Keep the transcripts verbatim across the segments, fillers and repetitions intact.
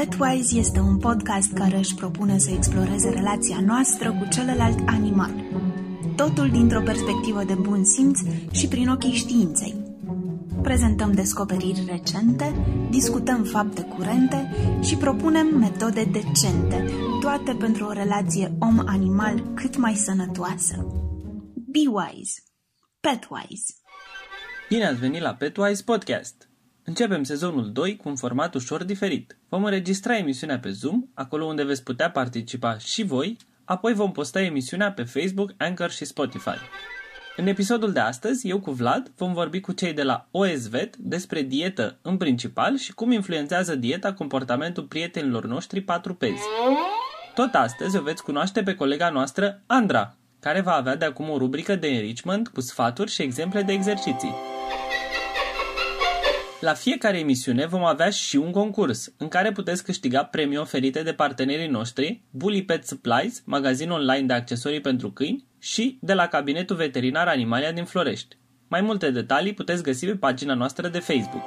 PetWise este un podcast care își propune să exploreze relația noastră cu celălalt animal. Totul dintr-o perspectivă de bun simț și prin ochii științei. Prezentăm descoperiri recente, discutăm fapte curente și propunem metode decente, toate pentru o relație om-animal cât mai sănătoasă. Be wise! PetWise! Bine ați venit la PetWise Podcast! Începem sezonul doi cu un format ușor diferit. Vom înregistra emisiunea pe Zoom, acolo unde veți putea participa și voi, apoi vom posta emisiunea pe Facebook, Anchor și Spotify. În episodul de astăzi, eu cu Vlad vom vorbi cu cei de la OSVet despre dietă în principal și cum influențează dieta comportamentul prietenilor noștri patru pezi. Tot astăzi o veți cunoaște pe colega noastră, Andra, care va avea de acum o rubrică de enrichment cu sfaturi și exemple de exerciții. La fiecare emisiune vom avea și un concurs în care puteți câștiga premii oferite de partenerii noștri, Bully Pet Supplies, magazin online de accesorii pentru câini, și de la cabinetul veterinar Animalia din Florești. Mai multe detalii puteți găsi pe pagina noastră de Facebook.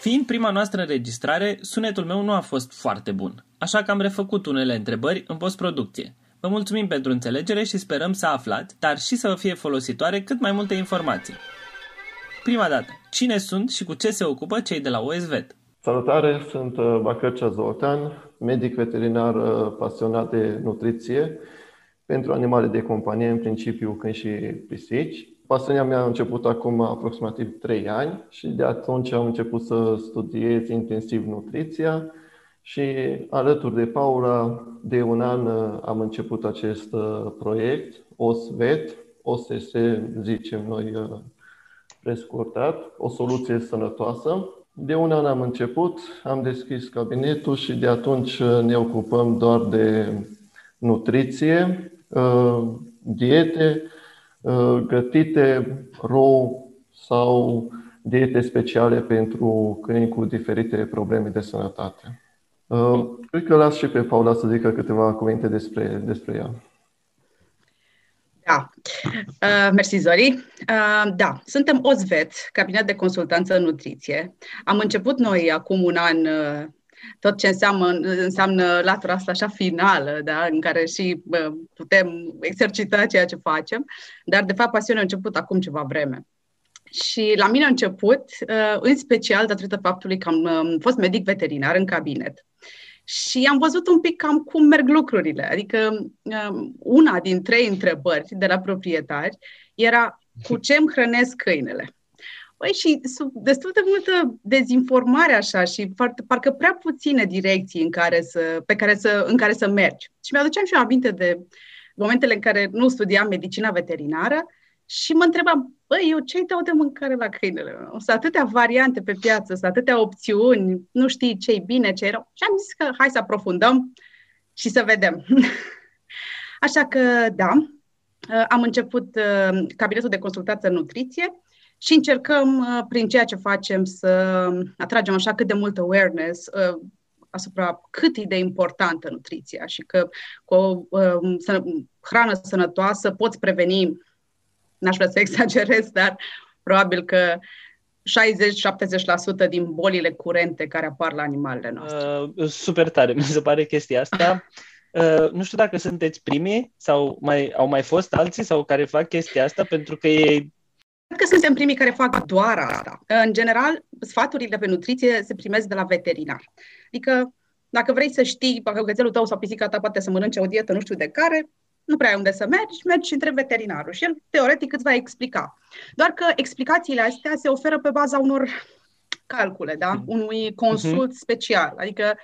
Fiind prima noastră înregistrare, sunetul meu nu a fost foarte bun, așa că am refăcut unele întrebări în postproducție. Vă mulțumim pentru înțelegere și sperăm să aflați, dar și să vă fie folositoare cât mai multe informații. Prima dată, cine sunt și cu ce se ocupă cei de la OSVet? Salutare, sunt Bacarcea Zoltán, medic veterinar pasionat de nutriție pentru animale de companie, în principiu câini și pisici. Pasiunea mea a început acum aproximativ trei ani și de atunci am început să studiez intensiv nutriția și alături de Paula, de un an am început acest proiect, OSVet, O S S zicem noi prescurtat, o soluție sănătoasă. De un an am început, am deschis cabinetul și de atunci ne ocupăm doar de nutriție, diete gătite raw sau diete speciale pentru câini cu diferite probleme de sănătate. Cred că las și pe Paula să zică câteva cuvinte despre, despre ea. Da, uh, mersi Zori. Uh, da, suntem OSVet, cabinet de consultanță în nutriție. Am început noi acum un an uh, tot ce înseamnă, înseamnă latura asta așa finală, da, în care și uh, putem exercita ceea ce facem, dar de fapt pasiunea a început acum ceva vreme. Și la mine a început, uh, în special datorită faptului că am uh, fost medic veterinar în cabinet. Și am văzut un pic cam cum merg lucrurile. Adică una din trei întrebări de la proprietari era cu ce îmi hrănesc câinele. Păi și destul de multă dezinformare așa și parcă prea puține direcții în care să, pe care să, în care să mergi. Și mi-aduceam și eu aminte de momentele în care nu studiam medicina veterinară și mă întrebam, băi, eu ce-i dau de mâncare la câinele? Sunt atâtea variante pe piață, sunt atâtea opțiuni, nu știi ce-i bine, ce-i rău. Și am zis că hai să aprofundăm și să vedem. Așa că, da, am început cabinetul de consultanță în nutriție și încercăm, prin ceea ce facem, să atragem așa cât de mult awareness asupra cât e de importantă nutriția și că cu o hrană sănătoasă poți preveni. N-aș vrea să exagerez, dar probabil că șaizeci-șaptezeci la sută din bolile curente care apar la animalele noastre. Uh, super tare, mi se pare chestia asta. Uh, nu știu dacă sunteți primii sau mai, au mai fost alții sau care fac chestia asta, pentru că e... Cred că suntem primii care fac doar asta. În general, sfaturile pe nutriție se primesc de la veterinar. Adică, dacă vrei să știi, dacă gățelul tău sau pisica ta poate să mănânce o dietă nu știu de care, nu prea ai unde să mergi, mergi și între veterinarul și el, teoretic, îți va explica. Doar că explicațiile astea se oferă pe baza unor calcule, da? Unui consult special. Adică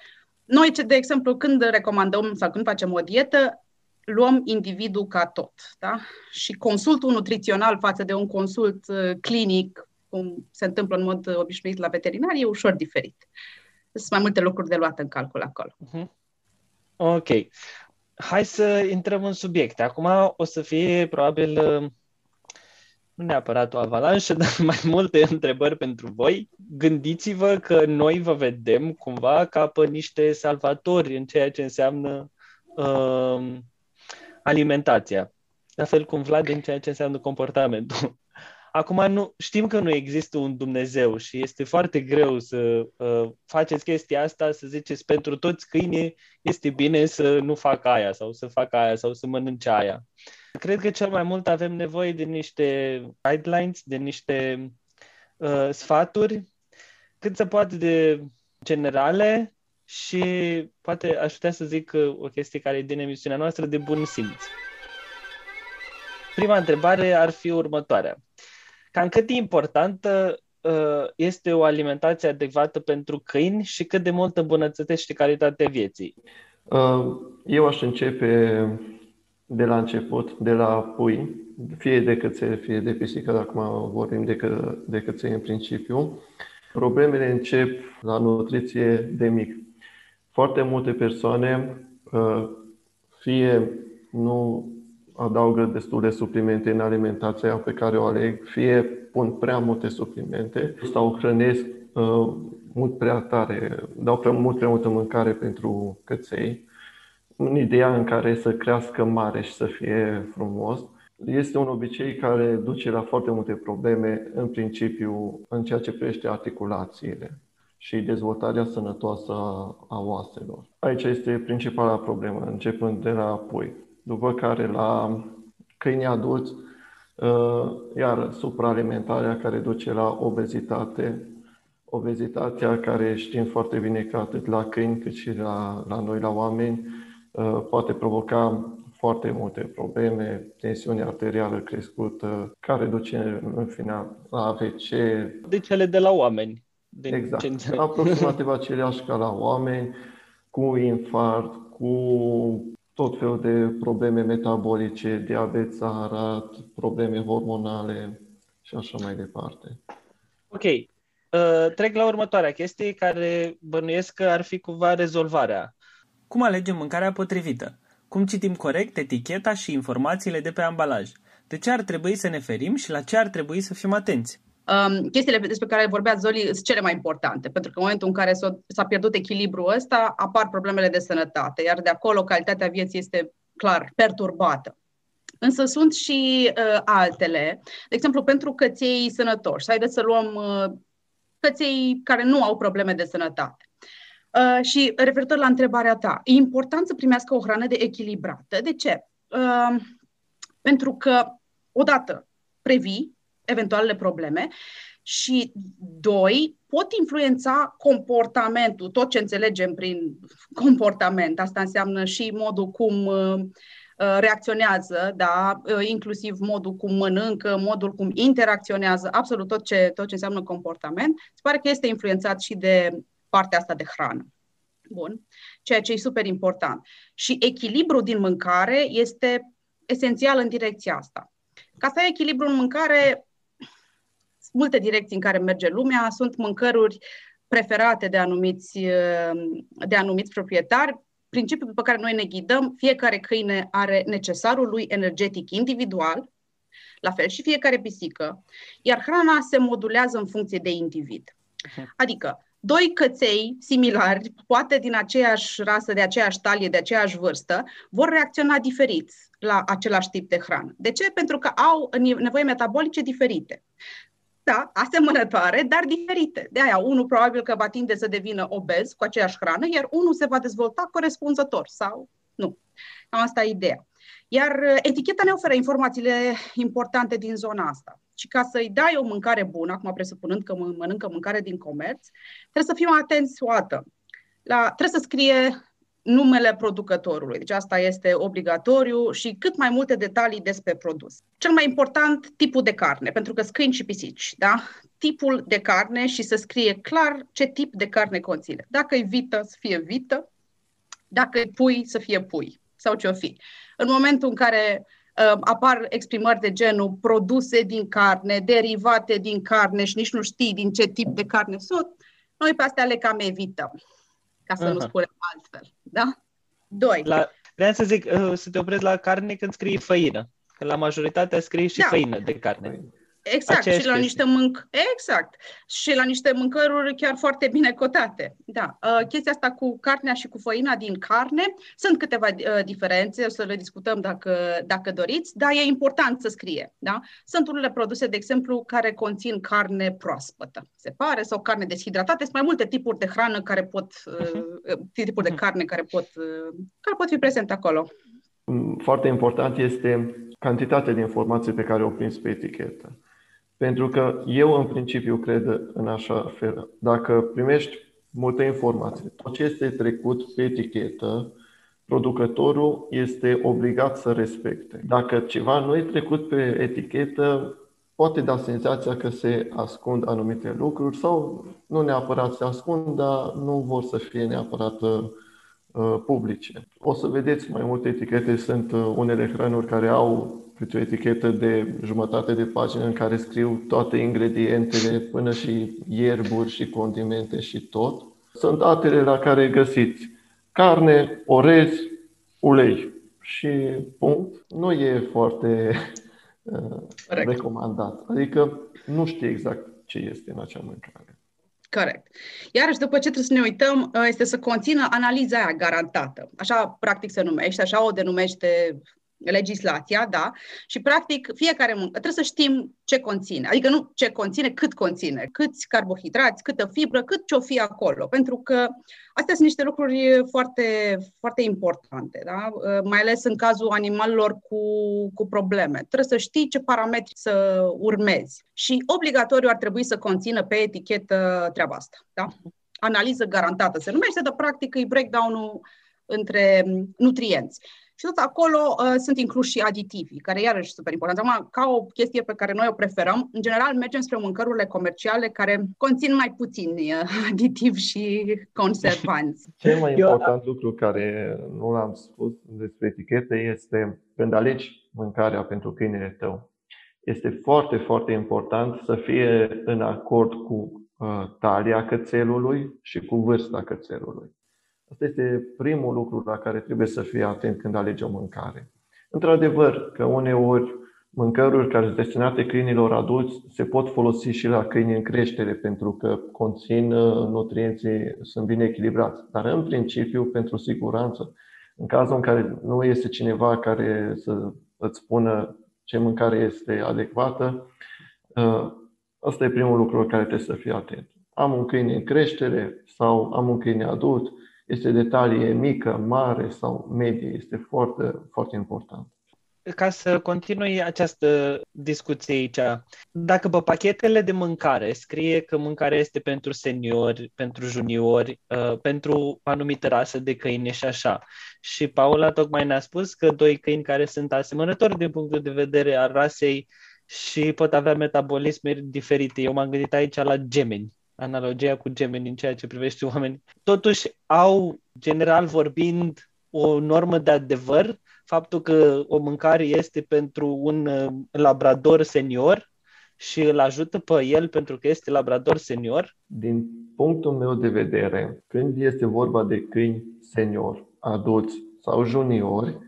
noi, de exemplu, când recomandăm sau când facem o dietă, luăm individul ca tot, da? Și consultul nutrițional față de un consult clinic, cum se întâmplă în mod obișnuit la veterinar, e ușor diferit. Sunt mai multe lucruri de luat în calcul acolo. Ok. Hai să intrăm în subiect. Acum o să fie probabil nu neapărat o avalanșă, dar mai multe întrebări pentru voi. Gândiți-vă că noi vă vedem cumva ca pe niște salvatori în ceea ce înseamnă uh, alimentația. La fel cum Vlad în ceea ce înseamnă comportamentul. Acum nu, știm că nu există un Dumnezeu și este foarte greu să uh, faceți chestia asta, să ziceți pentru toți câinii este bine să nu facă aia sau să facă aia sau să mănânce aia. Cred că cel mai mult avem nevoie de niște guidelines, de niște uh, sfaturi, cât se poate de generale și poate aș putea să zic o chestie care e din emisiunea noastră, de bun simț. Prima întrebare ar fi următoarea. Cam cât de importantă uh, este o alimentație adecvată pentru câini și cât de mult îmbunătățește calitatea vieții? Uh, eu aș începe de la început, de la pui, fie de cățel, fie de pisică, dacă acum vorbim de, că, de cățel în principiu. Problemele încep la nutriție de mic. Foarte multe persoane uh, fie nu adaugă destule suplimente în alimentația pe care o aleg, fie pun prea multe suplimente sau hrănesc uh, mult prea tare, dau prea, mult prea multă mâncare pentru căței, în ideea în care să crească mare și să fie frumos. Este un obicei care duce la foarte multe probleme, în principiu, în ceea ce privește articulațiile și dezvoltarea sănătoasă a oaselor. Aici este principala problemă, începând de la pui. După care la câinii adulți, iar supraalimentarea care duce la obezitate, obezitatea care știm foarte bine că atât la câini cât și la, la noi, la oameni, poate provoca foarte multe probleme, tensiune arterială crescută, care duce în final la A V C. De cele de la oameni. De exact, ce aproximativ aceleași ca la oameni, cu infarct, cu tot felul de probleme metabolice, diabet zaharat, probleme hormonale și așa mai departe. Ok. Uh, trec la următoarea chestie, care bănuiesc că ar fi cumva rezolvarea. Cum alegem mâncarea potrivită? Cum citim corect eticheta și informațiile de pe ambalaj? De ce ar trebui să ne ferim și la ce ar trebui să fim atenți? Um, chestiile despre care vorbea Zoli sunt cele mai importante, pentru că în momentul în care s-a, s-a pierdut echilibrul ăsta, apar problemele de sănătate, iar de acolo calitatea vieții este clar perturbată. Însă sunt și uh, altele, de exemplu pentru căței sănătoși. Haideți să luăm uh, căței care nu au probleme de sănătate. Uh, și referitor la întrebarea ta, e important să primească o hrană de echilibrată. De ce? Uh, pentru că, odată, previi eventualele probleme și, doi, pot influența comportamentul, tot ce înțelegem prin comportament. Asta înseamnă și modul cum uh, reacționează, da? uh, inclusiv modul cum mănâncă, modul cum interacționează, absolut tot ce, tot ce înseamnă comportament. Se pare că este influențat și de partea asta de hrană. Bun. Ceea ce e super important. Și echilibrul din mâncare este esențial în direcția asta. Ca să ai echilibru în mâncare, multe direcții în care merge lumea, sunt mâncăruri preferate de anumiți, de anumiți proprietari. Principiul pe care noi ne ghidăm, fiecare câine are necesarul lui energetic individual, la fel și fiecare pisică, iar hrana se modulează în funcție de individ. Adică, doi căței similari, poate din aceeași rasă, de aceeași talie, de aceeași vârstă, vor reacționa diferit la același tip de hrană. De ce? Pentru că au nevoi metabolice diferite. Da, asemănătoare, dar diferite. De aia, unul probabil că va tinde să devină obez cu aceeași hrană, iar unul se va dezvolta corespunzător sau nu. Asta e ideea. Iar eticheta ne oferă informațiile importante din zona asta. Și ca să-i dai o mâncare bună, acum presupunând că mănâncă mâncare din comerț, trebuie să fim atenți o dată. La, trebuie să scrie numele producătorului. Deci asta este obligatoriu și cât mai multe detalii despre produs. Cel mai important, tipul de carne, pentru că câini și pisici, da? Tipul de carne și să scrie clar ce tip de carne conține. Dacă e vită, să fie vită. Dacă e pui, să fie pui. Sau ce-o fi. În momentul în care apar exprimări de genul produse din carne, derivate din carne și nici nu știi din ce tip de carne sunt, noi pe astea le cam evităm, ca să Aha. nu spunem altfel. Da? Doi. La, vreau să zic, să te opresc la carne când scrii făină. Că la majoritatea scrii și da. făină de carne. Exact, aceeași și la chestii. niște mânc... Exact. Și la niște mâncăruri chiar foarte bine cotate. Da, uh, chestia asta cu carnea și cu făina din carne, sunt câteva uh, diferențe, o să le discutăm dacă, dacă doriți, dar e important să scrie, da? Sunt unele produse, de exemplu, care conțin carne proaspătă, se pare, sau carne deshidratată, sunt mai multe tipuri de hrană care pot uh, tipuri de carne care pot uh, care pot fi prezente acolo. Foarte important este cantitatea de informații pe care o prinzi pe etichetă. Pentru că eu, în principiu, cred în așa fel. Dacă primești multe informații, tot ce este trecut pe etichetă, producătorul este obligat să respecte. Dacă ceva nu e trecut pe etichetă, poate da senzația că se ascund anumite lucruri sau nu neapărat se ascund, dar nu vor să fie neapărat publice. O să vedeți mai multe etichete, sunt unele hrănuri care au câte o etichetă de jumătate de pagină în care scriu toate ingredientele, până și ierburi și condimente și tot. Sunt altele la care găsiți carne, orez, ulei și punct. Nu e foarte Correct. recomandat. Adică nu știi exact ce este în acea mâncare. Corect. Iarăși, după ce trebuie să ne uităm, este să conțină analiza aia garantată. Așa, practic, se numește, așa o denumește legislația, da? Și, practic, fiecare muncă, trebuie să știm ce conține. Adică nu ce conține, cât conține. Câți carbohidrați, câtă fibră, cât ce-o fi acolo. Pentru că astea sunt niște lucruri foarte, foarte importante, da? Mai ales în cazul animalelor cu, cu probleme. Trebuie să știi ce parametri să urmezi. Și obligatoriu ar trebui să conțină pe etichetă treaba asta, da? Analiză garantată se numește, dar, practic, e breakdown-ul între nutrienți. Și tot acolo uh, sunt incluși și aditivii, care iarăși super important. Acum, ca o chestie pe care noi o preferăm, în general mergem spre mâncărurile comerciale care conțin mai puțin uh, aditivi și conservanți. Cel mai important Eu... lucru care nu l-am spus despre etichete este când alegi mâncarea pentru câinele tău. Este foarte, foarte important să fie în acord cu uh, talia cățelului și cu vârsta cățelului. Asta este primul lucru la care trebuie să fii atent când alegi o mâncare. Într-adevăr că uneori mâncăruri care sunt destinate câinilor adulți se pot folosi și la câini în creștere pentru că conțin nutrienții, sunt bine echilibrați. Dar în principiu, pentru siguranță, în cazul în care nu este cineva care să îți spună ce mâncare este adecvată, asta e primul lucru la care trebuie să fii atent. Am un câine în creștere sau am un câine adult, este detalie mică, mare sau medie, este foarte, foarte important. Ca să continui această discuție aici, dacă pe pachetele de mâncare scrie că mâncarea este pentru seniori, pentru juniori, pentru anumită rasă de câine și așa, și Paula tocmai ne-a spus că doi câini care sunt asemănători din punctul de vedere al rasei și pot avea metabolismuri diferite, eu m-am gândit aici la gemeni. Analogia cu gemeni în ceea ce privește oamenii. Totuși au, general vorbind, o normă de adevăr, faptul că o mâncare este pentru un labrador senior și îl ajută pe el pentru că este labrador senior? Din punctul meu de vedere, când este vorba de câini seniori, adulți sau juniori,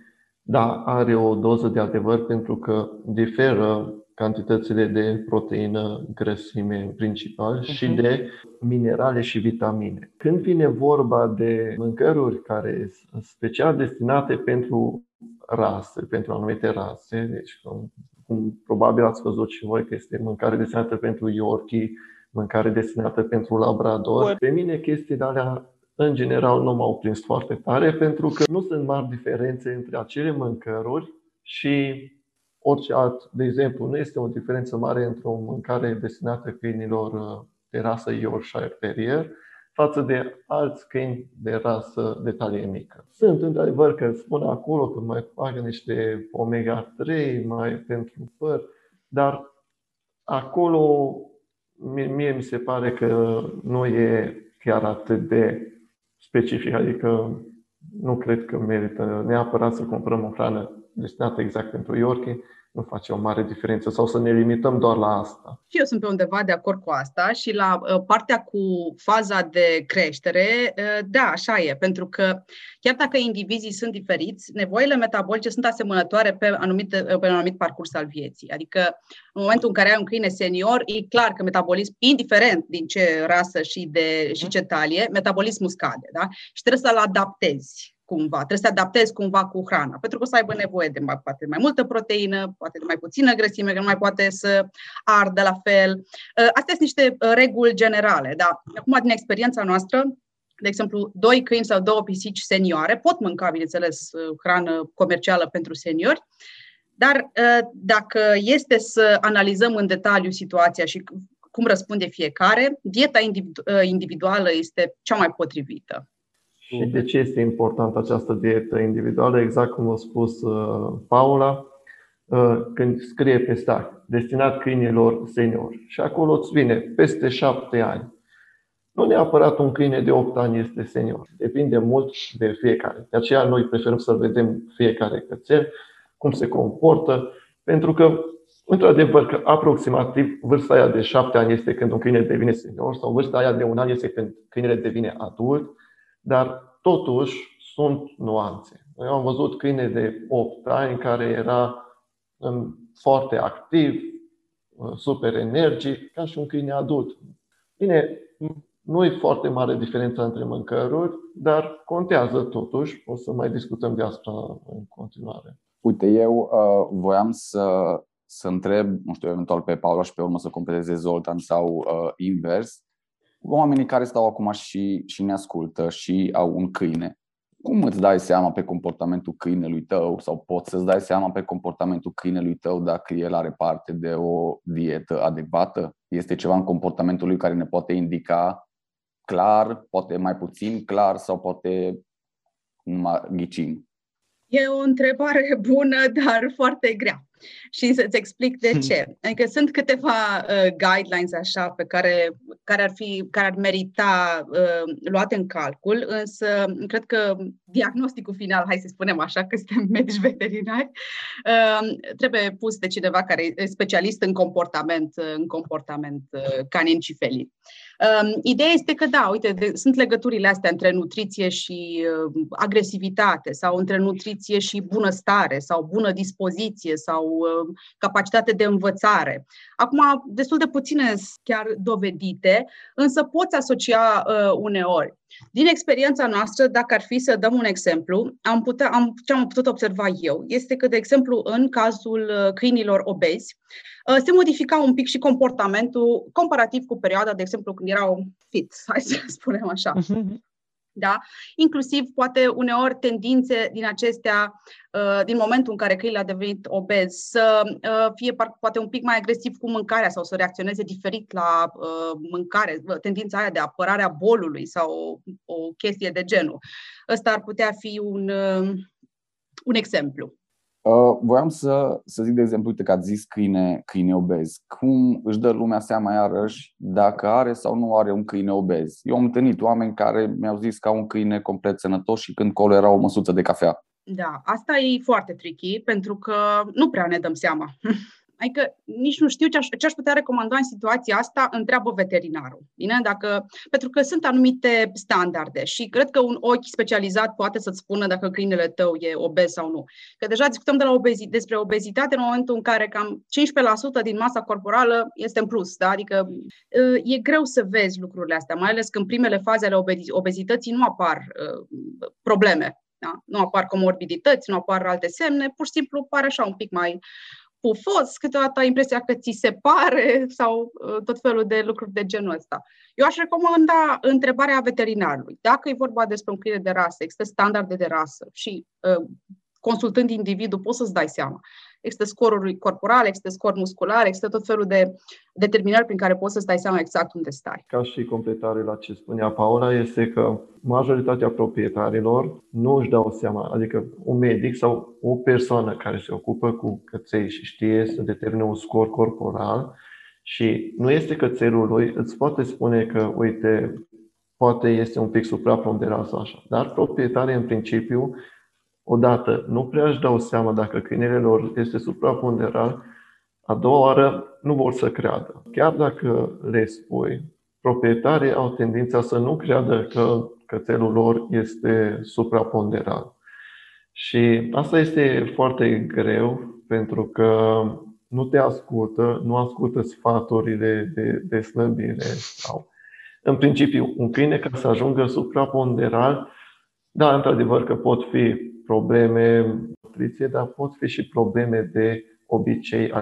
da, are o doză de adevăr pentru că diferă cantitățile de proteină, grăsime în principal, și de minerale și vitamine. Când vine vorba de mâncăruri care sunt special destinate pentru rase, pentru anumite rase, deci cum probabil ați văzut și voi că este mâncare destinată pentru Yorkie, mâncare destinată pentru Labrador, pe mine chestiile alea în general nu m-au prins foarte tare pentru că nu sunt mari diferențe între acele mâncăruri și orice alt, de exemplu, nu este o diferență mare între o mâncare destinată câinilor de rasă Yorkshire Terrier față de alți câini de rasă de talie mică. Sunt, într-adevăr, că spun acolo că mai fac niște omega trei mai pentru păr, dar acolo mie, mie mi se pare că nu e chiar atât de specific, adică nu cred că merită neapărat să cumpărăm o hrană destinată exact pentru Yorkie, nu face o mare diferență sau să ne limităm doar la asta. Și eu sunt pe undeva de acord cu asta și la partea cu faza de creștere, da, așa e, pentru că chiar dacă indivizii sunt diferiți, nevoile metabolice sunt asemănătoare pe, anumite, pe un anumit parcurs al vieții. Adică în momentul în care ai un câine senior, e clar că metabolism, indiferent din ce rasă și, de, și ce talie, metabolismul scade, da? Și trebuie să-l adaptezi. Cumva. Trebuie să te adaptezi cumva cu hrana, pentru că o să aibă nevoie de mai, poate de mai multă proteină, poate de mai puțină grăsime, că nu mai poate să ardă la fel. Astea sunt niște reguli generale, dar acum din experiența noastră, de exemplu, doi câini sau două pisici senioare pot mânca, bineînțeles, hrană comercială pentru seniori, dar dacă este să analizăm în detaliu situația și cum răspunde fiecare, dieta individuală este cea mai potrivită. Și de ce este importantă această dietă individuală? Exact cum a spus Paula, când scrie pe stac, destinat câinilor senior. Și acolo îți vine peste șapte ani. Nu neapărat un câine de opt ani este senior. Depinde mult de fiecare. De aceea noi preferăm să vedem fiecare cățel, cum se comportă, pentru că, într-adevăr, că aproximativ vârsta aia de șapte ani este când un câine devine senior sau vârsta aia de un an este când câinele devine adult. Dar totuși sunt nuanțe. Noi am văzut câine de opt ani care era foarte activ, super energic, ca și un câine adult. Bine, nu e foarte mare diferența între mâncăruri, dar contează totuși. O să mai discutăm de asta în continuare. Uite, eu uh, voiam să, să întreb, nu știu, eventual pe Paula și pe urmă să completeze Zoltán sau uh, invers. Oamenii care stau acum și, și ne ascultă și au un câine, cum îți dai seama pe comportamentul câinelui tău sau poți să-ți dai seama pe comportamentul câinelui tău dacă el are parte de o dietă adecvată? Este ceva în comportamentul lui care ne poate indica clar, poate mai puțin clar sau poate numai ghicim? E o întrebare bună, dar foarte grea. Și să-ți explic de ce. Adică sunt câteva uh, guidelines așa pe care, care, ar, fi, care ar merita uh, luate în calcul, însă cred că diagnosticul final, hai să spunem așa, că suntem medici veterinari, uh, trebuie pus de cineva care e specialist în comportament, uh, în comportament uh, canin și felin. Uh, ideea este că da, uite, de, sunt legăturile astea între nutriție și uh, agresivitate sau între nutriție și bunăstare sau bună dispoziție sau capacitate de învățare. Acum, destul de puține chiar dovedite, însă poți asocia uh, uneori. Din experiența noastră, dacă ar fi să dăm un exemplu, am putea, am, ce am putut observa eu este că, de exemplu, în cazul câinilor obezi, uh, se modifica un pic și comportamentul comparativ cu perioada, de exemplu, când erau fit, hai să spunem așa. Da? Inclusiv, poate, uneori tendințe din acestea, din momentul în care câinele a devenit obez, să fie poate un pic mai agresiv cu mâncarea sau să reacționeze diferit la mâncare, tendința aia de apărare a bolului sau o, o chestie de genul. Ăsta ar putea fi un, un exemplu. Uh, voiam să, să zic, de exemplu, uite că ați zis câine, câine obez. Cum își dă lumea seama iarăși dacă are sau nu are un câine obez? Eu am întâlnit oameni care mi-au zis că au un câine complet sănătos și când colo era o măsuță de cafea. Da, asta e foarte tricky pentru că nu prea ne dăm seama. Adică nici nu știu ce aș, ce aș putea recomanda în situația asta, întreabă veterinarul. Bine? Dacă, pentru că sunt anumite standarde și cred că un ochi specializat poate să-ți spună dacă câinele tău e obez sau nu. Că deja discutăm de la obezi, despre obezitate în momentul în care cam cincisprezece la sută din masa corporală este în plus. Da? Adică e greu să vezi lucrurile astea, mai ales când primele faze ale obezității nu apar uh, probleme. Da? Nu apar comorbidități, nu apar alte semne, pur și simplu pare așa un pic mai pufos, câteodată ai impresia că ți se pare sau tot felul de lucruri de genul ăsta. Eu aș recomanda întrebarea veterinarului. Dacă e vorba despre un câine de rasă, există standarde de rasă și uh, consultând individul poți să-ți dai seama. Există scoruri corporale, există scor muscular, există tot felul de determinări prin care poți să-ți dai seama exact unde stai. Ca și completare la ce spunea Paula, este că majoritatea proprietarilor nu își dau seama, adică un medic sau o persoană care se ocupă cu căței și știe să determine un scor corporal și nu este cățelul lui, îți poate spune că, uite, poate este un pic supraponderat sau așa, dar proprietarii în principiu odată nu prea își dau seama dacă câinele lor este supraponderal, a doua oară nu vor să creadă. Chiar dacă le spui, proprietarii au tendința să nu creadă că cățelul lor este supraponderal. Și asta este foarte greu, pentru că nu te ascultă, nu ascultă sfaturile de, de slăbire. Sau, în principiu, un câine ca să ajungă supraponderal, da, într-adevăr că pot fi probleme de nutriție, dar pot fi și probleme de obicei.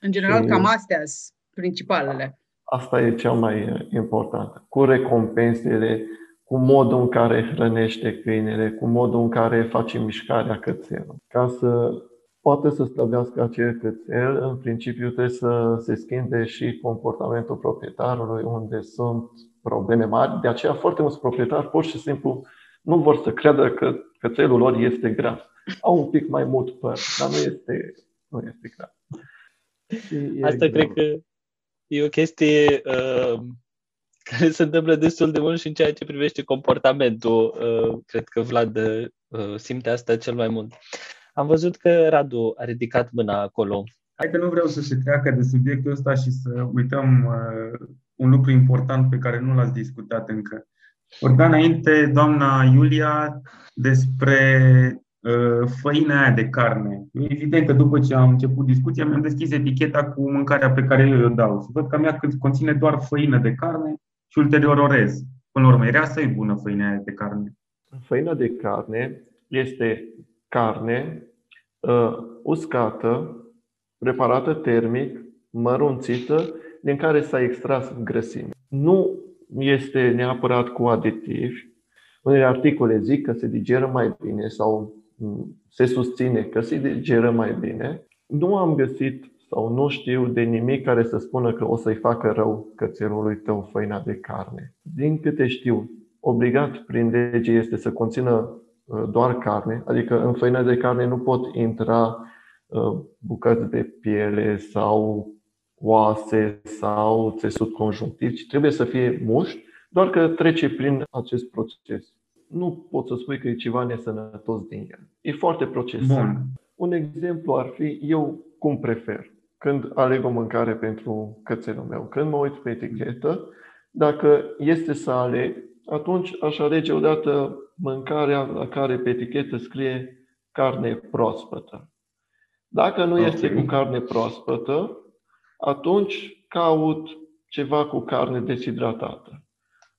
În general, cam astea sunt principalele. Asta e cea mai importantă. Cu recompensele, cu modul în care hrănește câinele, cu modul în care face mișcarea cățelului. Ca să poate să slăbească acel cățel, în principiu trebuie să se schimbe și comportamentul proprietarului, unde sunt probleme mari. De aceea foarte mulți proprietari pur și simplu nu vor să creadă că cățelul lor este gras. Au un pic mai mult păr, dar nu este, nu este gras. Asta cred că e o chestie uh, care se întâmplă destul de mult și în ceea ce privește comportamentul. Uh, cred că Vlad uh, simte asta cel mai mult. Am văzut că Radu a ridicat mâna acolo. Hai că nu vreau să se treacă de subiectul ăsta și să uităm uh, un lucru important pe care nu l-ați discutat încă. Vorbeam înainte, doamna Iulia, despre uh, făina aia de carne. Evident că după ce am început discuția, mi-am deschis eticheta cu mâncarea pe care eu o dau. Și văd că mea conține doar făină de carne și ulterior orez. Până la urmă, e reasă, e bună făina aia de carne. Făina de carne este carne uh, uscată, preparată termic, mărunțită, din care s-a extras grăsime. Nu este neapărat cu aditivi. Unele articole zic că se digeră mai bine sau se susține că se digeră mai bine. Nu am găsit sau nu știu de nimic care să spună că o să-i facă rău cățelului tău făina de carne. Din câte știu, obligat prin lege este să conțină doar carne, adică în făina de carne nu pot intra bucăți de piele sau oase sau țesut conjunctiv, ci trebuie să fie mușchi, doar că trece prin acest proces. Nu pot să spui că e ceva nesănătos din el. E foarte procesat. Bun. Un exemplu ar fi eu cum prefer când aleg o mâncare pentru cățelul meu. Când mă uit pe etichetă, dacă este să aleg, atunci aș alege odată mâncarea la care pe etichetă scrie carne proaspătă. Dacă nu okay. este cu carne proaspătă, atunci caut ceva cu carne deshidratată.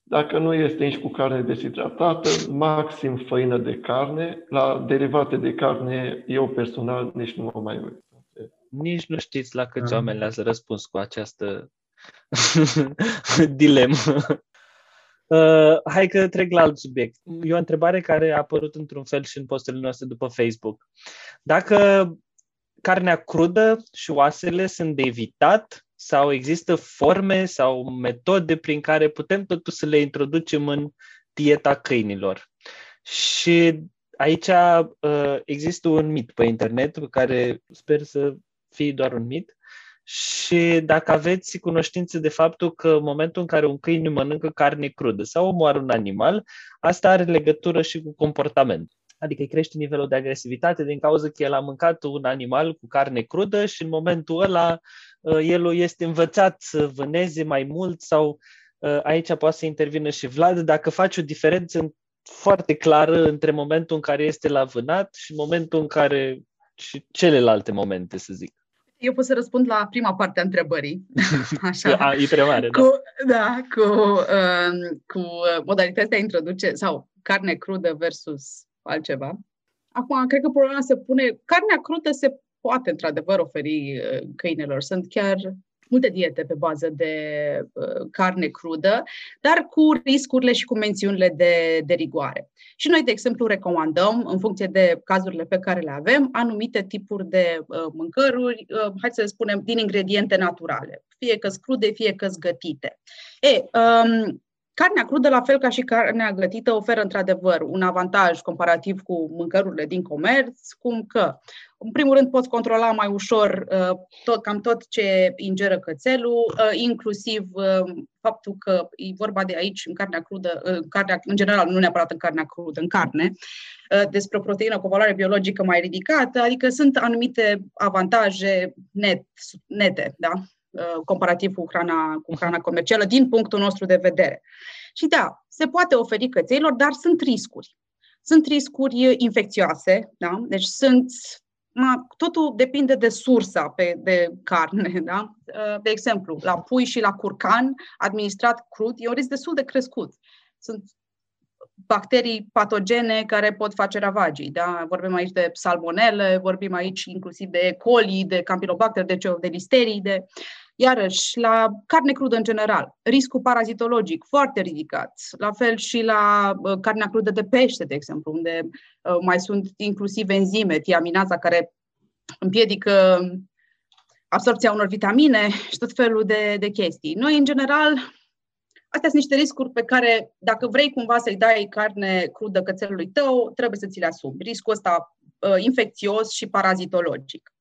Dacă nu este nici cu carne deshidratată, maxim făină de carne. La derivate de carne, eu personal nici nu mă mai uit. Nici nu știți la câți oameni le-ați răspuns cu această dilemă. Uh, hai că trec la alt subiect. E o întrebare care a apărut într-un fel și în postele noastre după Facebook. Dacă carnea crudă și oasele sunt de evitat sau există forme sau metode prin care putem totuși să le introducem în dieta câinilor? Și aici uh, există un mit pe internet pe care sper să fie doar un mit. Și dacă aveți cunoștință de faptul că în momentul în care un câine mănâncă carne crudă sau omoară un animal, asta are legătură și cu comportament. Adică îi crește nivelul de agresivitate din cauza că el a mâncat un animal cu carne crudă și în momentul ăla el este învățat să vâneze mai mult sau aici poate să intervină și Vlad. Dacă faci o diferență foarte clară între momentul în care este la vânat și momentul în care și celelalte momente, să zic. Eu pot să răspund la prima parte a întrebării. Așa. A, e prea mare, da. Cu, da, cu, uh, cu modalitatea de a introduce, sau carne crudă versus altceva. Acum, cred că problema se pune... Carnea crudă se poate, într-adevăr, oferi câinelor. Sunt chiar multe diete pe bază de uh, carne crudă, dar cu riscurile și cu mențiunile de, de rigoare. Și noi, de exemplu, recomandăm, în funcție de cazurile pe care le avem, anumite tipuri de uh, mâncăruri, uh, hai să spunem, din ingrediente naturale, fie că-s crude, fie că-s gătite. E, um, Carnea crudă, la fel ca și carnea gătită, oferă într-adevăr un avantaj comparativ cu mâncărurile din comerț, cum că, în primul rând, poți controla mai ușor uh, tot, cam tot ce ingeră cățelul, uh, inclusiv uh, faptul că e vorba de aici, în carnea crudă, uh, carnea, în general, nu neapărat în carnea crudă, în carne, uh, despre o proteină cu o valoare biologică mai ridicată, adică sunt anumite avantaje net, nete, da? Comparativ cu hrana, cu hrana comercială, din punctul nostru de vedere. Și da, se poate oferi cățeilor, dar sunt riscuri. Sunt riscuri infecțioase, da? Deci sunt, totul depinde de sursa pe, de carne. Da? De exemplu, la pui și la curcan, administrat crud, e un risc destul de crescut. Sunt bacterii patogene care pot face ravagii. Da? Vorbim aici de salmonele, vorbim aici inclusiv de E. coli, de campylobacter, de, de listerii, de... Iarăși, la carne crudă în general, riscul parazitologic foarte ridicat, la fel și la carnea crudă de pește, de exemplu, unde mai sunt inclusiv enzime, tiaminaza, care împiedică absorbția unor vitamine și tot felul de, de chestii. Noi, în general, astea sunt niște riscuri pe care, dacă vrei cumva să-i dai carne crudă cățelului tău, trebuie să ți le asumi. Riscul ăsta uh, infecțios și parazitologic.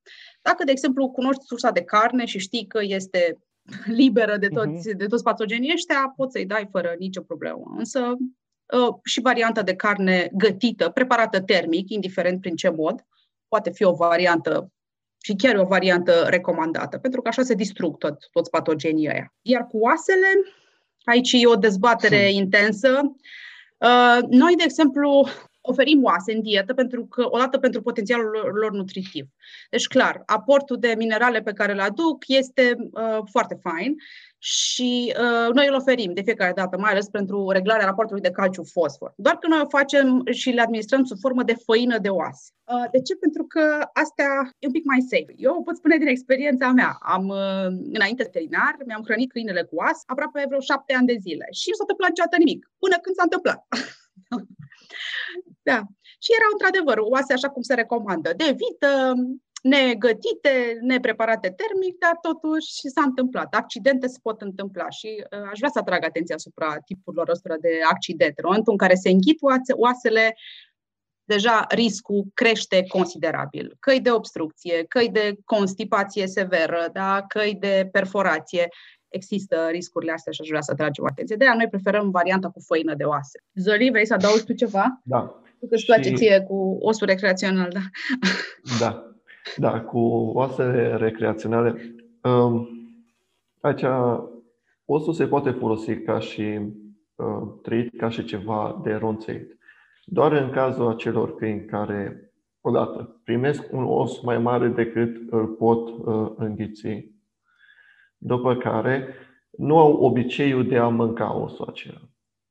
Dacă, de exemplu, cunoști sursa de carne și știi că este liberă de toți, de toți patogenii ăștia, poți să-i dai fără nicio problemă. Însă uh, și varianta de carne gătită, preparată termic, indiferent prin ce mod, poate fi o variantă și chiar e o variantă recomandată, pentru că așa se distrug tot, toți patogenii ăia. Iar cu oasele... Aici e o dezbatere intensă. Noi, de exemplu, oferim oase în dietă pentru că, odată pentru potențialul lor nutritiv. Deci, clar, aportul de minerale pe care îl aduc este uh, foarte fain și uh, noi îl oferim de fiecare dată, mai ales pentru reglarea raportului de calciu-fosfor. Doar că noi o facem și le administrăm sub formă de făină de oase. Uh, de ce? Pentru că astea e un pic mai safe. Eu pot spune din experiența mea. Am, uh, înainte veterinar, mi-am hrănit câinele cu oase aproape vreo șapte ani de zile și nu s-a întâmplat niciodată nimic, până când s-a întâmplat. Da. Și erau într-adevăr oase așa cum se recomandă, de vită, negătite, nepreparate termic, dar totuși s-a întâmplat. Accidente se pot întâmpla și uh, aș vrea să atrag atenția asupra tipurilor ăstora de accidente. În momentul în care se înghit oasele, deja riscul crește considerabil. Căi de obstrucție, căi de constipație severă, da? Căi de perforație. Există riscurile astea și aș vrea să atragem atenție. De-aia noi preferăm varianta cu făină de oase. Zoli, vrei să adaugi tu ceva? Da. Tu că îți place ție cu osul recreațional, da? Da. Da, cu oasele recreaționale. Aici osul se poate folosi ca și trăit, ca și ceva de ronțăit. Doar în cazul acelor câini care, odată, primesc un os mai mare decât îl pot înghiți, după care nu au obiceiul de a mânca osul acela.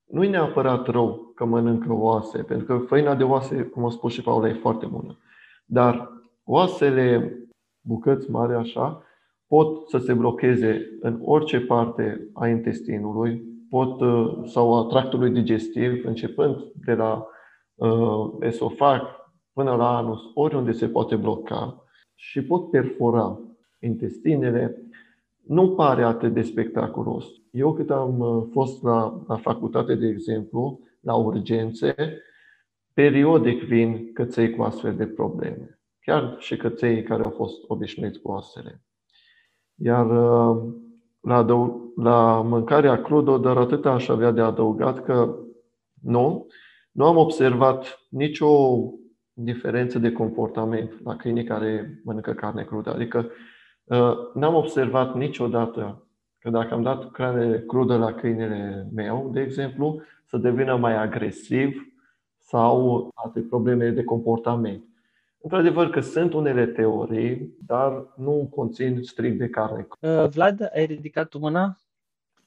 Nu e neapărat rău că mănâncă oase, pentru că făina de oase, cum a spus și Paula, e foarte bună. Dar oasele, bucăți mari așa, pot să se blocheze în orice parte a intestinului, pot, sau a tractului digestiv, începând de la uh, esofag până la anus, oriunde se poate bloca și pot perfora intestinele. Nu pare atât de spectaculos. Eu cât am fost la, la facultate, de exemplu, la urgențe, periodic vin căței cu astfel de probleme. Chiar și căței care au fost obișnuiți cu oasele. Iar la, la mâncarea crudă, dar atât aș avea de adăugat că nu, nu am observat nicio diferență de comportament la câinii care mănâncă carne crudă. Adică n-am observat niciodată că dacă am dat carne crudă la câinele meu, de exemplu, să devină mai agresiv sau alte probleme de comportament. Într-adevăr că sunt unele teorii, dar nu conțin strict de carne. Vlad, ai ridicat tu mâna?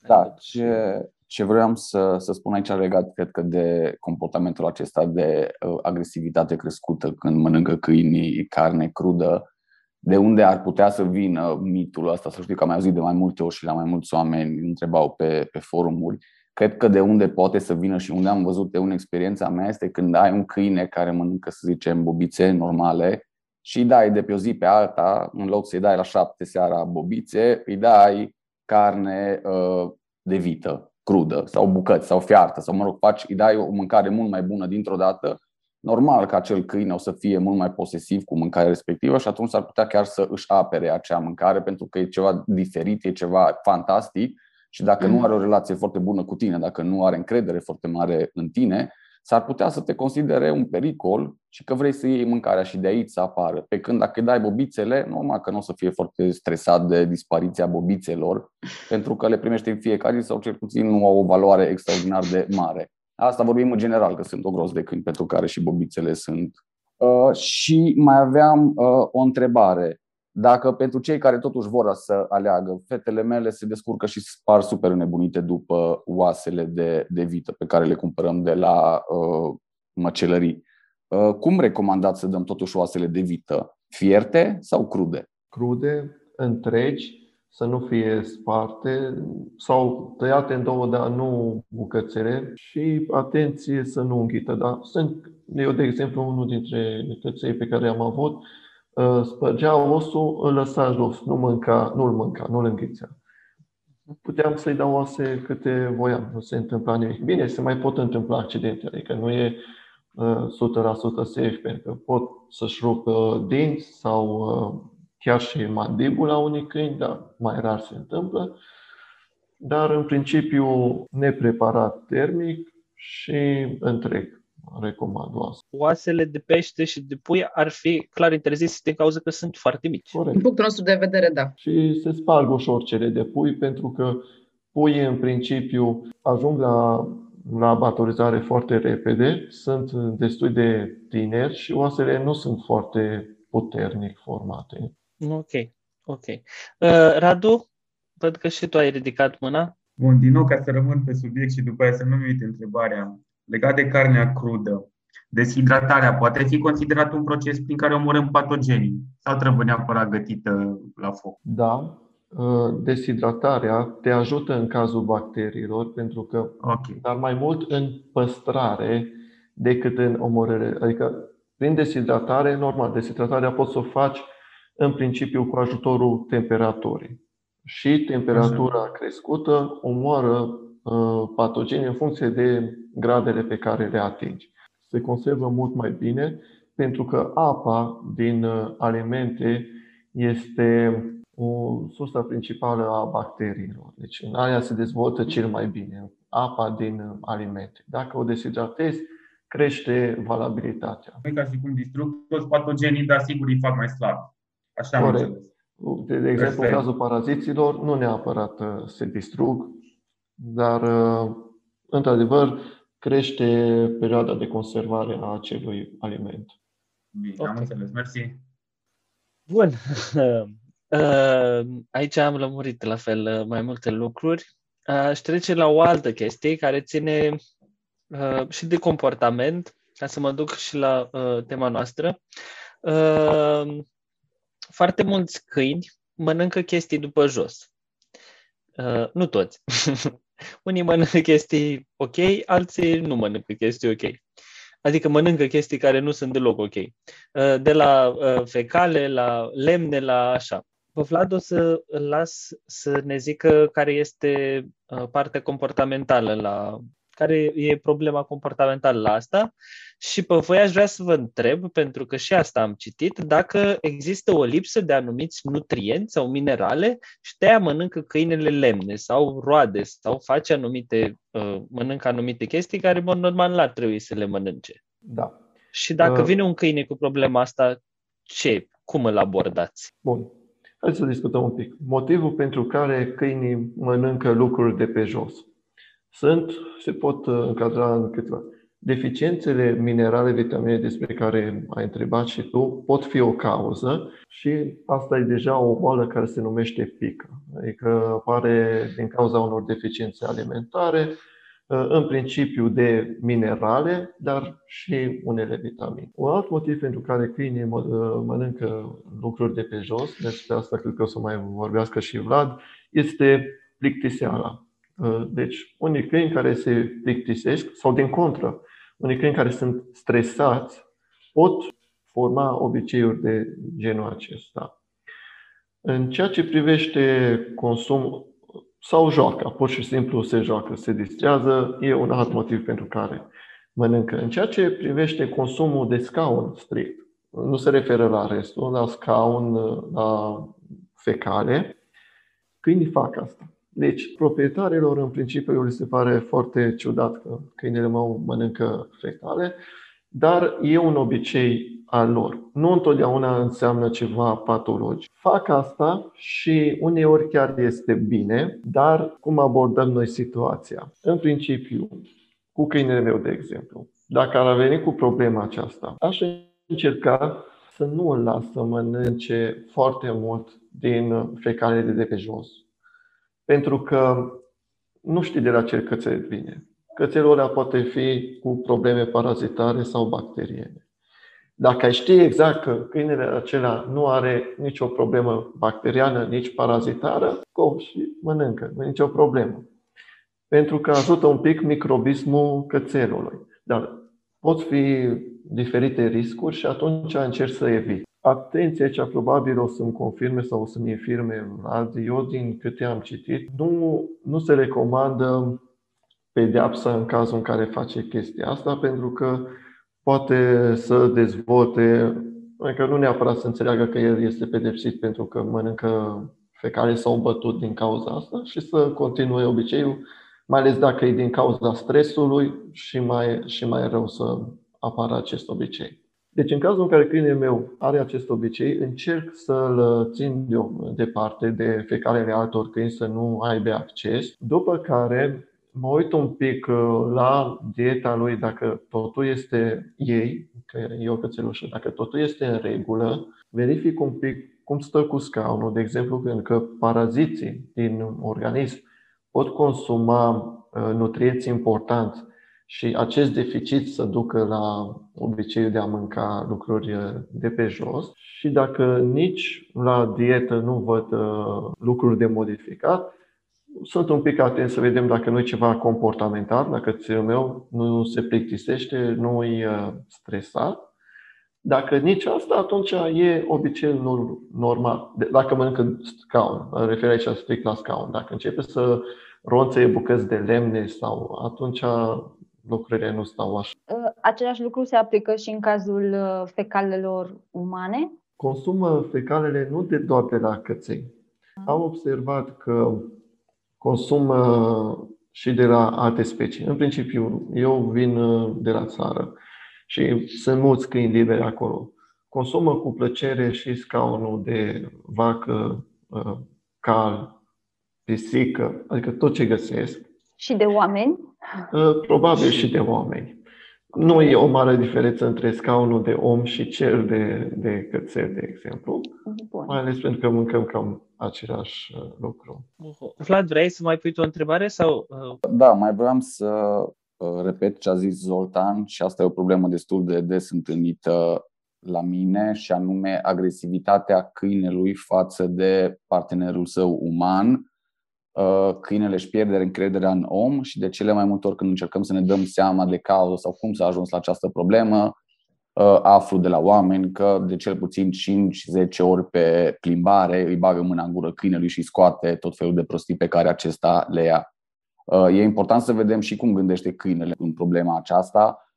Da, ce, ce vreau să, să spun aici legat, cred că, de comportamentul acesta de agresivitate crescută când mănâncă câinii carne crudă, de unde ar putea să vină mitul ăsta, să știu că am mai auzit de mai multe ori și la mai mulți oameni întrebau pe, pe forumuri. Cred că de unde poate să vină și unde am văzut de un experiența mea este când ai un câine care mănâncă, să zicem, bobițe normale și îi dai de pe o zi pe alta, în loc să-i dai la șapte seara bobițe, îi dai carne de vită crudă sau bucăți sau fiartă sau, mă rog, faci, îi dai o mâncare mult mai bună dintr-o dată, normal că acel câine o să fie mult mai posesiv cu mâncarea respectivă și atunci s-ar putea chiar să își apere acea mâncare pentru că e ceva diferit, e ceva fantastic și dacă mm. nu are o relație foarte bună cu tine, dacă nu are încredere foarte mare în tine, s-ar putea să te considere un pericol și că vrei să iei mâncarea și de aici să apară. Pe când dacă îi dai bobițele, normal că nu o să fie foarte stresat de dispariția bobițelor, pentru că le primește în fiecare zi sau cel puțin nu au o valoare extraordinar de mare. Asta vorbim în general, că sunt o groză de câini pentru care și bobițele sunt. Uh, și mai aveam uh, o întrebare. Dacă pentru cei care totuși vor să aleagă, fetele mele se descurcă și se par super nebunite după oasele de, de vită pe care le cumpărăm de la uh, măcelării. Uh, cum recomandați să dăm totuși oasele de vită? Fierte sau crude? Crude, întregi, să nu fie sparte sau tăiate în două, dar nu bucățele și atenție să nu înghită. Da? Sunt, eu, de exemplu, unul dintre căței pe care am avut, spărgea osul, îl lăsa jos, nu mânca, nu-l mânca, nu-l înghițea. Puteam să-i dau oase câte voiam, nu se întâmpla nimic. Bine, se mai pot întâmpla accidente, adică nu e o sută la sută safe, pentru că pot să-și rupă dinți sau chiar și mandibula unii câini, dar mai rar se întâmplă. Dar în principiu nepreparat termic și întreg. Recomand oase. Oasele de pește și de pui ar fi clar interzise din cauza că sunt foarte mici. Corect. Din punctul nostru de vedere, da. Și se sparg ușor cele de pui, pentru că puii în principiu ajung la, la abatorizare foarte repede, sunt destul de tineri și oasele nu sunt foarte puternic formate. Ok, ok. Uh, Radu, văd că și tu ai ridicat mâna. Bun, din nou ca să rămân pe subiect și după aia să nu-mi uit întrebarea. Legat de carnea crudă, deshidratarea poate fi considerat un proces prin care omorâm patogenii sau trebuie neapărat gătită la foc? Da, deshidratarea te ajută în cazul bacteriilor, pentru că, okay. dar mai mult în păstrare decât în omorâre. Adică prin deshidratare, normal, deshidratarea poți să o faci în principiu cu ajutorul temperaturii. Și temperatura Așa. crescută omoară patogeni în funcție de gradele pe care le atingi. Se conservă mult mai bine pentru că apa din alimente este o sursă principală a bacteriilor. Deci în aia se dezvoltă cel mai bine, apa din alimente. Dacă o deshidratezi, crește valabilitatea. Nu e ca și cum distrug toți patogenii, dar sigur îi fac mai slabi. Așa am înțeles. De, de exemplu, în cazul paraziților, nu neapărat se distrug, dar, într-adevăr, crește perioada de conservare a acelui aliment. Bine, okay. Am înțeles. Mersi. Bun. Aici am lămurit la fel mai multe lucruri. Aș trece la o altă chestie care ține și de comportament, ca să mă duc și la tema noastră. Foarte mulți câini mănâncă chestii după jos. Uh, nu toți. Unii mănâncă chestii ok, alții nu mănâncă chestii ok. Adică mănâncă chestii care nu sunt deloc ok. Uh, de la uh, fecale, la lemne, la așa. Pe Vlad o să las să ne zică care este uh, partea comportamentală, la care e problema comportamentală la asta. Și pe voi aș vrea să vă întreb, pentru că și asta am citit, dacă există o lipsă de anumiți nutrienți sau minerale și de-aia mănâncă câinele lemne sau roade sau face anumite, mănâncă anumite chestii care, bă, normal, n-ar trebui să le mănânce. Da. Și dacă uh, vine un câine cu problema asta, ce? Cum îl abordați? Bun. Hai să discutăm un pic. Motivul pentru care câinii mănâncă lucruri de pe jos. Sunt, se pot încadra în câteva. Deficiențele minerale, vitamine despre care ai întrebat și tu, pot fi o cauză și asta e deja o boală care se numește pică. Adică apare din cauza unor deficiențe alimentare, în principiu de minerale, dar și unele vitamine. Un alt motiv pentru care câinii mănâncă lucruri de pe jos, despre asta cred că o să mai vorbească și Vlad, este plictiseala. Deci, unii câini care se plictisesc sau din contră, unii câini care sunt stresați pot forma obiceiuri de genul acesta. În ceea ce privește consum sau joacă, pur și simplu se joacă, se distrează, e un alt motiv pentru care mănâncă. În ceea ce privește consumul de scaun strict, nu se referă la restul, la scaun, la fecale, câinii fac asta. Deci, proprietarilor în principiu li se pare foarte ciudat că câinele meu mănâncă fecale, dar e un obicei al lor. Nu întotdeauna înseamnă ceva patologic. Fac asta și uneori chiar este bine, dar cum abordăm noi situația? În principiu, cu câinele meu, de exemplu, dacă ar veni cu problema aceasta, aș încerca să nu îl las să mănânce foarte mult din fecalele de pe jos. Pentru că nu știi de la ce cățel vine. Cățelul ăla poate fi cu probleme parazitare sau bacteriene. Dacă ai ști exact că câinele acela nu are nicio problemă bacteriană, nici parazitară, go și mănâncă, nu e nicio problemă. Pentru că ajută un pic microbismul cățelului. Dar pot fi diferite riscuri și atunci încerc să evit. Atenție aici, probabil o să-mi confirme sau o să-mi infirme, eu din câte am citit, nu, nu se recomandă pedeapsa în cazul în care face chestia asta, pentru că poate să dezvolte, adică nu neapărat să înțeleagă că el este pedepsit pentru că mănâncă fecale sau bătut din cauza asta și să continue obiceiul, mai ales dacă e din cauza stresului și mai, și mai rău să apară acest obicei. Deci în cazul în care câinele meu are acest obicei, încerc să-l țin eu departe de fecalele altor câini să nu aibă acces. După care mă uit un pic la dieta lui, dacă totul este ei, că eu cățelușă, dacă totul este în regulă, verific un pic cum stă cu scaunul, de exemplu, pentru că paraziții din organism pot consuma nutrienți importanți și acest deficit să ducă la obiceiul de a mânca lucruri de pe jos. Și dacă nici la dietă nu văd lucruri de modificat, sunt un pic atent să vedem dacă nu e ceva comportamental, dacă cățelul meu nu se plictisește, nu e stresat. Dacă nici asta, atunci e obiceiul normal. Dacă mănâncă scaun, mă refer aici strict la scaun, dacă începe să ronțe bucăți de lemne sau atunci lucrurile nu stau așa. Același lucru se aplică și în cazul fecalelor umane? Consumă fecalele nu de doar de la căței. Am observat că consumă și de la alte specii. În principiu, eu vin de la țară și sunt mulți câini liberi acolo. Consumă cu plăcere și scaunul de vacă, cal, pisică, adică tot ce găsesc. Și de oameni? Probabil și de oameni. Nu e o mare diferență între scaunul de om și cel de, de cățel, de exemplu. Bun. Mai ales pentru că mâncăm cam același lucru. Vlad, vrei să mai pui tu o întrebare? Sau? Da, mai vreau să repet ce a zis Zoltán și asta e o problemă destul de des întâlnită la mine și anume agresivitatea câinelui față de partenerul său uman. Câinele își pierde încrederea în om și de cele mai multe ori când încercăm să ne dăm seama de cauză sau cum s-a ajuns la această problemă, aflu de la oameni că de cel puțin cinci zece ori pe plimbare îi bagă mâna în gură câinelui și scoate tot felul de prostii pe care acesta le ia. E important să vedem și cum gândește câinele în problema aceasta.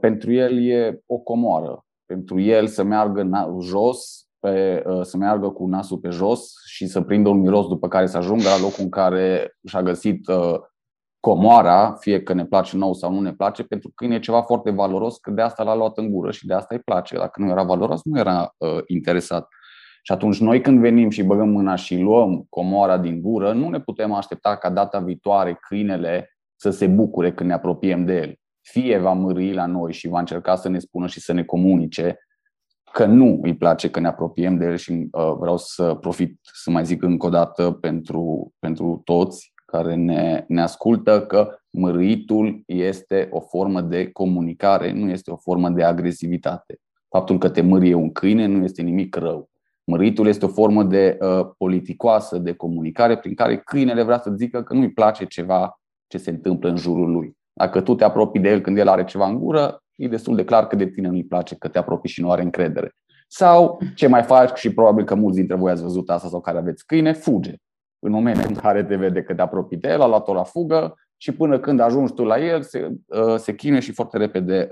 Pentru el e o comoară. Pentru el să meargă jos, Pe, să meargă cu nasul pe jos și să prindă un miros după care să ajungă la locul în care și-a găsit comoara, fie că ne place nouă sau nu ne place, pentru că e ceva foarte valoros, că de asta l-a luat în gură și de asta îi place. Dacă nu era valoros, nu era interesat. Și atunci noi când venim și băgăm mâna și luăm comoara din gură, nu ne putem aștepta ca data viitoare câinele să se bucure când ne apropiem de el. Fie va mârâi la noi și va încerca să ne spună și să ne comunice că nu îi place că ne apropiem de el și uh, vreau să profit să mai zic încă o dată pentru, pentru toți care ne, ne ascultă că mârâitul este o formă de comunicare, nu este o formă de agresivitate. Faptul că te mârie un câine nu este nimic rău. Mârâitul este o formă de uh, politicoasă de comunicare prin care câinele vrea să zică că nu îi place ceva ce se întâmplă în jurul lui. Dacă tu te apropii de el când el are ceva în gură, e destul de clar că de tine nu-i place, că te apropii și nu are încredere. Sau, ce mai faci, și probabil că mulți dintre voi ați văzut asta sau care aveți câine, fuge. în momentul în care te vede că te apropii de el, a luat-o la fugă și până când ajungi tu la el, se, se chinuie și foarte repede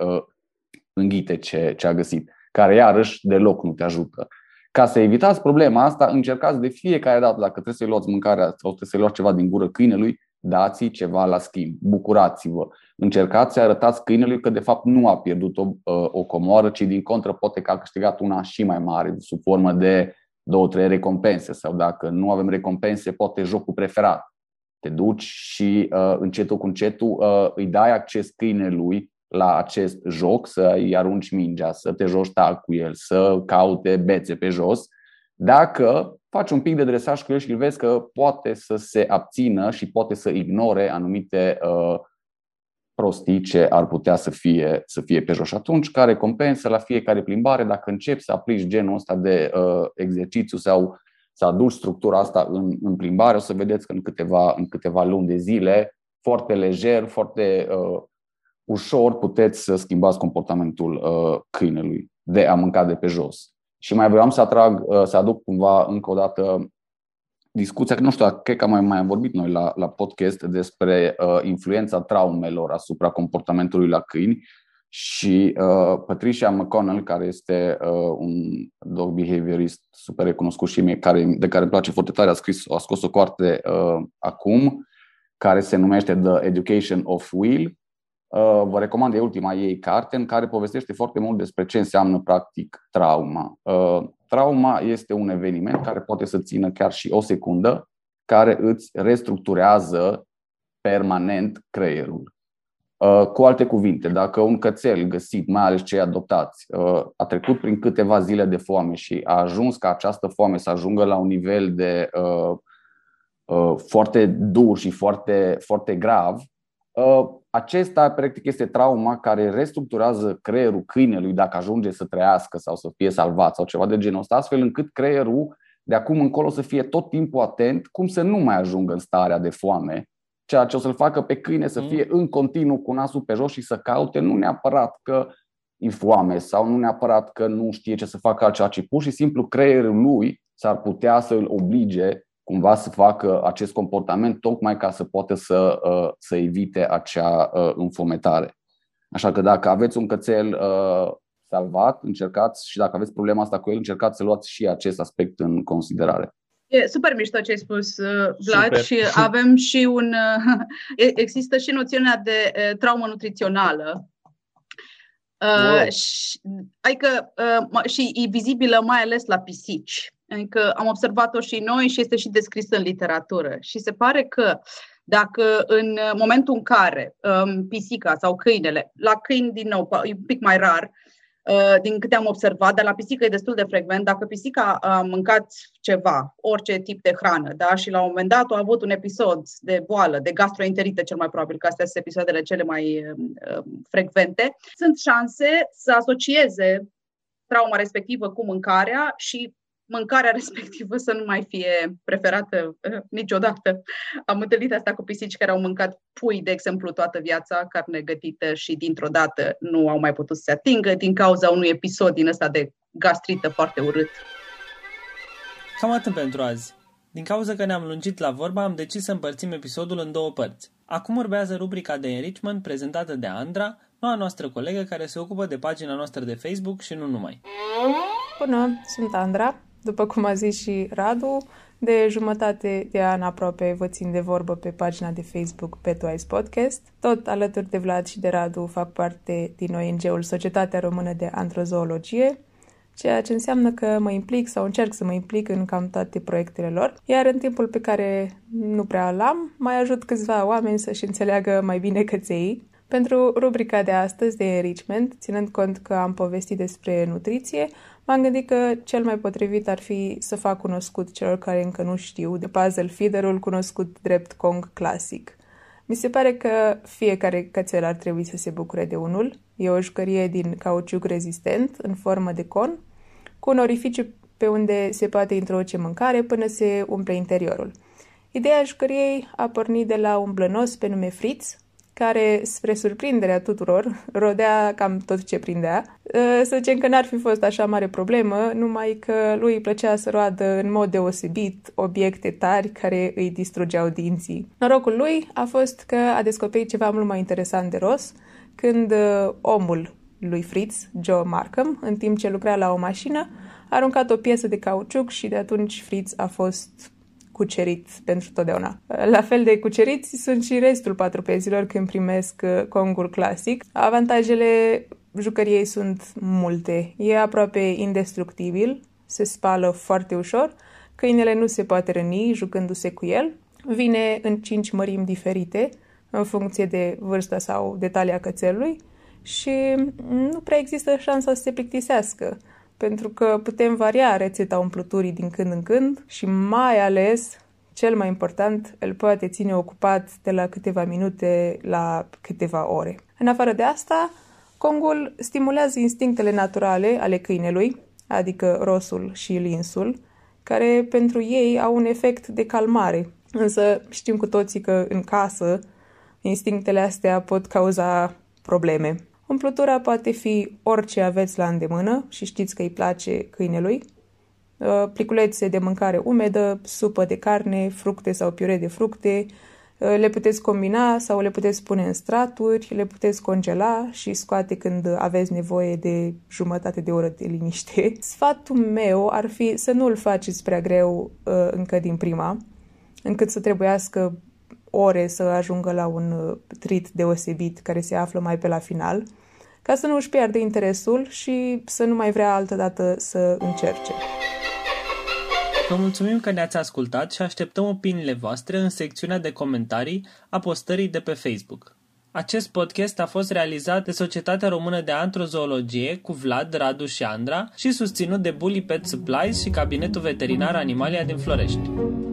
înghite ce, ce a găsit, care iarăși deloc nu te ajută. Ca să evitați problema asta, încercați de fiecare dată, dacă trebuie să-i luați mâncarea sau trebuie să-i luați ceva din gură câinelui, dați-i ceva la schimb, bucurați-vă. Încercați să arătați câinelui că de fapt nu a pierdut o, o comoară, ci din contră poate că a câștigat una și mai mare, sub formă de două, trei recompense. Sau dacă nu avem recompense, poate jocul preferat. Te duci și uh, încetul cu încetul uh, îi dai acces câinelui la acest joc, să-i arunci mingea, să te joci tag cu el, să caute bețe pe jos. Dacă faci un pic de dresaj cu el și îl vezi că poate să se abțină și poate să ignore anumite uh, prostii ce ar putea să fie, să fie pe jos. Atunci, ca recompensă la fiecare plimbare, dacă începi să aplici genul ăsta de uh, exercițiu sau să aduci structura asta în, în plimbare, o să vedeți că în câteva, în câteva luni de zile, foarte lejer, foarte uh, ușor, puteți să schimbați comportamentul uh, câinelui de a mânca de pe jos. Și mai vreau să atrag, să aduc cumva încă o dată discuția, că nu știu, cred că mai, mai am vorbit noi la, la podcast despre uh, influența traumelor asupra comportamentului la câini și uh, Patricia McConnell, care este uh, un dog behaviorist super recunoscut și mie, care, de care îmi place foarte tare, a, scris, a scos o carte uh, acum, care se numește The Education of Will. Vă recomand, e ultima ei carte, în care povestește foarte mult despre ce înseamnă practic trauma. Trauma este un eveniment care poate să țină chiar și o secundă, care îți restructurează permanent creierul. Cu alte cuvinte, dacă un cățel găsit, mai ales cei adoptați, a trecut prin câteva zile de foame și a ajuns ca această foame să ajungă la un nivel de foarte dur și foarte, foarte grav, acesta, practic, este trauma care restructurează creierul câinelui dacă ajunge să trăiască sau să fie salvat sau ceva de genul ăsta, astfel încât creierul de acum încolo să fie tot timpul atent cum să nu mai ajungă în starea de foame, ceea ce o să-l facă pe câine să fie în continuu cu nasul pe jos și să caute nu neapărat că e foame sau nu neapărat că nu știe ce să facă altceva, ci pur și simplu creierul lui s-ar putea să îl oblige cumva să facă acest comportament tocmai ca să poată să, să evite acea înfometare. Așa că dacă aveți un cățel salvat, încercați, și dacă aveți problema asta cu el, încercați să luați și acest aspect în considerare. E super mișto ce ai spus, Vlad, super. Și avem și un... Există și noțiunea de traumă nutrițională. Wow. Uh, și, adică, uh, și e vizibilă mai ales la pisici. Adică am observat-o și noi și este și descrisă în literatură. Și se pare că dacă în momentul în care um, pisica sau câinele, la câini din nou, e un pic mai rar, uh, din câte am observat, dar la pisică e destul de frecvent, dacă pisica a mâncat ceva, orice tip de hrană, da, și la un moment dat a avut un episod de boală, de gastroenterită cel mai probabil, că astea sunt episoadele cele mai uh, frecvente, sunt șanse să asocieze trauma respectivă cu mâncarea și mâncarea respectivă să nu mai fie preferată niciodată. Am întâlnit asta cu pisici care au mâncat pui, de exemplu, toată viața, carne gătită, și dintr-o dată nu au mai putut să se atingă din cauza unui episod din ăsta de gastrită foarte urât. Cam atât pentru azi. Din cauza că ne-am lungit la vorba, am decis să împărțim episodul în două părți. Acum urmează rubrica de enrichment prezentată de Andra, noua noastră colegă care se ocupă de pagina noastră de Facebook și nu numai. Bună, sunt Andra. După cum a zis și Radu, de jumătate de an aproape vă țin de vorbă pe pagina de Facebook PetWise Podcast. Tot alături de Vlad și de Radu fac parte din O N G-ul Societatea Română de Antrozoologie, ceea ce înseamnă că mă implic sau încerc să mă implic în cam toate proiectele lor, iar în timpul pe care nu prea l-am, mai ajut câțiva oameni să-și înțeleagă mai bine căței. Pentru rubrica de astăzi de enrichment, ținând cont că am povestit despre nutriție, m-am gândit că cel mai potrivit ar fi să fac cunoscut celor care încă nu știu de puzzle feeder-ul cunoscut drept Kong Classic. Mi se pare că fiecare cățel ar trebui să se bucure de unul. E o jucărie din cauciuc rezistent, în formă de con, cu un orificiu pe unde se poate introduce mâncare până se umple interiorul. Ideea jucăriei a pornit de la un blănos pe nume Fritz, care, spre surprinderea tuturor, rodea cam tot ce prindea, Să zicem că n-ar fi fost așa mare problemă, numai că lui îi plăcea să roadă în mod deosebit obiecte tari care îi distrugeau dinții. Norocul lui a fost că a descoperit ceva mult mai interesant de ros, când omul lui Fritz, Joe Markham, în timp ce lucra la o mașină, a aruncat o piesă de cauciuc și de atunci Fritz a fost cucerit pentru totdeauna. La fel de cuceriți sunt și restul patrupezilor când primesc Kongul Classic. Avantajele jucăriei sunt multe. E aproape indestructibil, se spală foarte ușor, câinele nu se poate răni jucându-se cu el, vine în cinci mărimi diferite, în funcție de vârsta sau de talia cățelului și nu prea există șansa să se plictisească, pentru că putem varia rețeta umpluturii din când în când și mai ales, cel mai important, îl poate ține ocupat de la câteva minute la câteva ore. În afară de asta, Kongul stimulează instinctele naturale ale câinelui, adică rosul și linsul, care pentru ei au un efect de calmare. Însă știm cu toții că în casă instinctele astea pot cauza probleme. Umplutura poate fi orice aveți la îndemână și știți că îi place câinelui. Pliculețe de mâncare umedă, supă de carne, fructe sau piure de fructe, le puteți combina sau le puteți pune în straturi, le puteți congela și scoate când aveți nevoie de jumătate de oră de liniște. Sfatul meu ar fi să nu-l faceți prea greu încă din prima, încât să trebuiască ore să ajungă la un trit deosebit care se află mai pe la final, ca să nu își piardă interesul și să nu mai vrea altădată să încerce. Vă mulțumim că ne-ați ascultat și așteptăm opiniile voastre în secțiunea de comentarii a postării de pe Facebook. Acest podcast a fost realizat de Societatea Română de Antrozoologie cu Vlad, Radu și Andra și susținut de Bully Pet Supplies și Cabinetul Veterinar Animalia din Florești.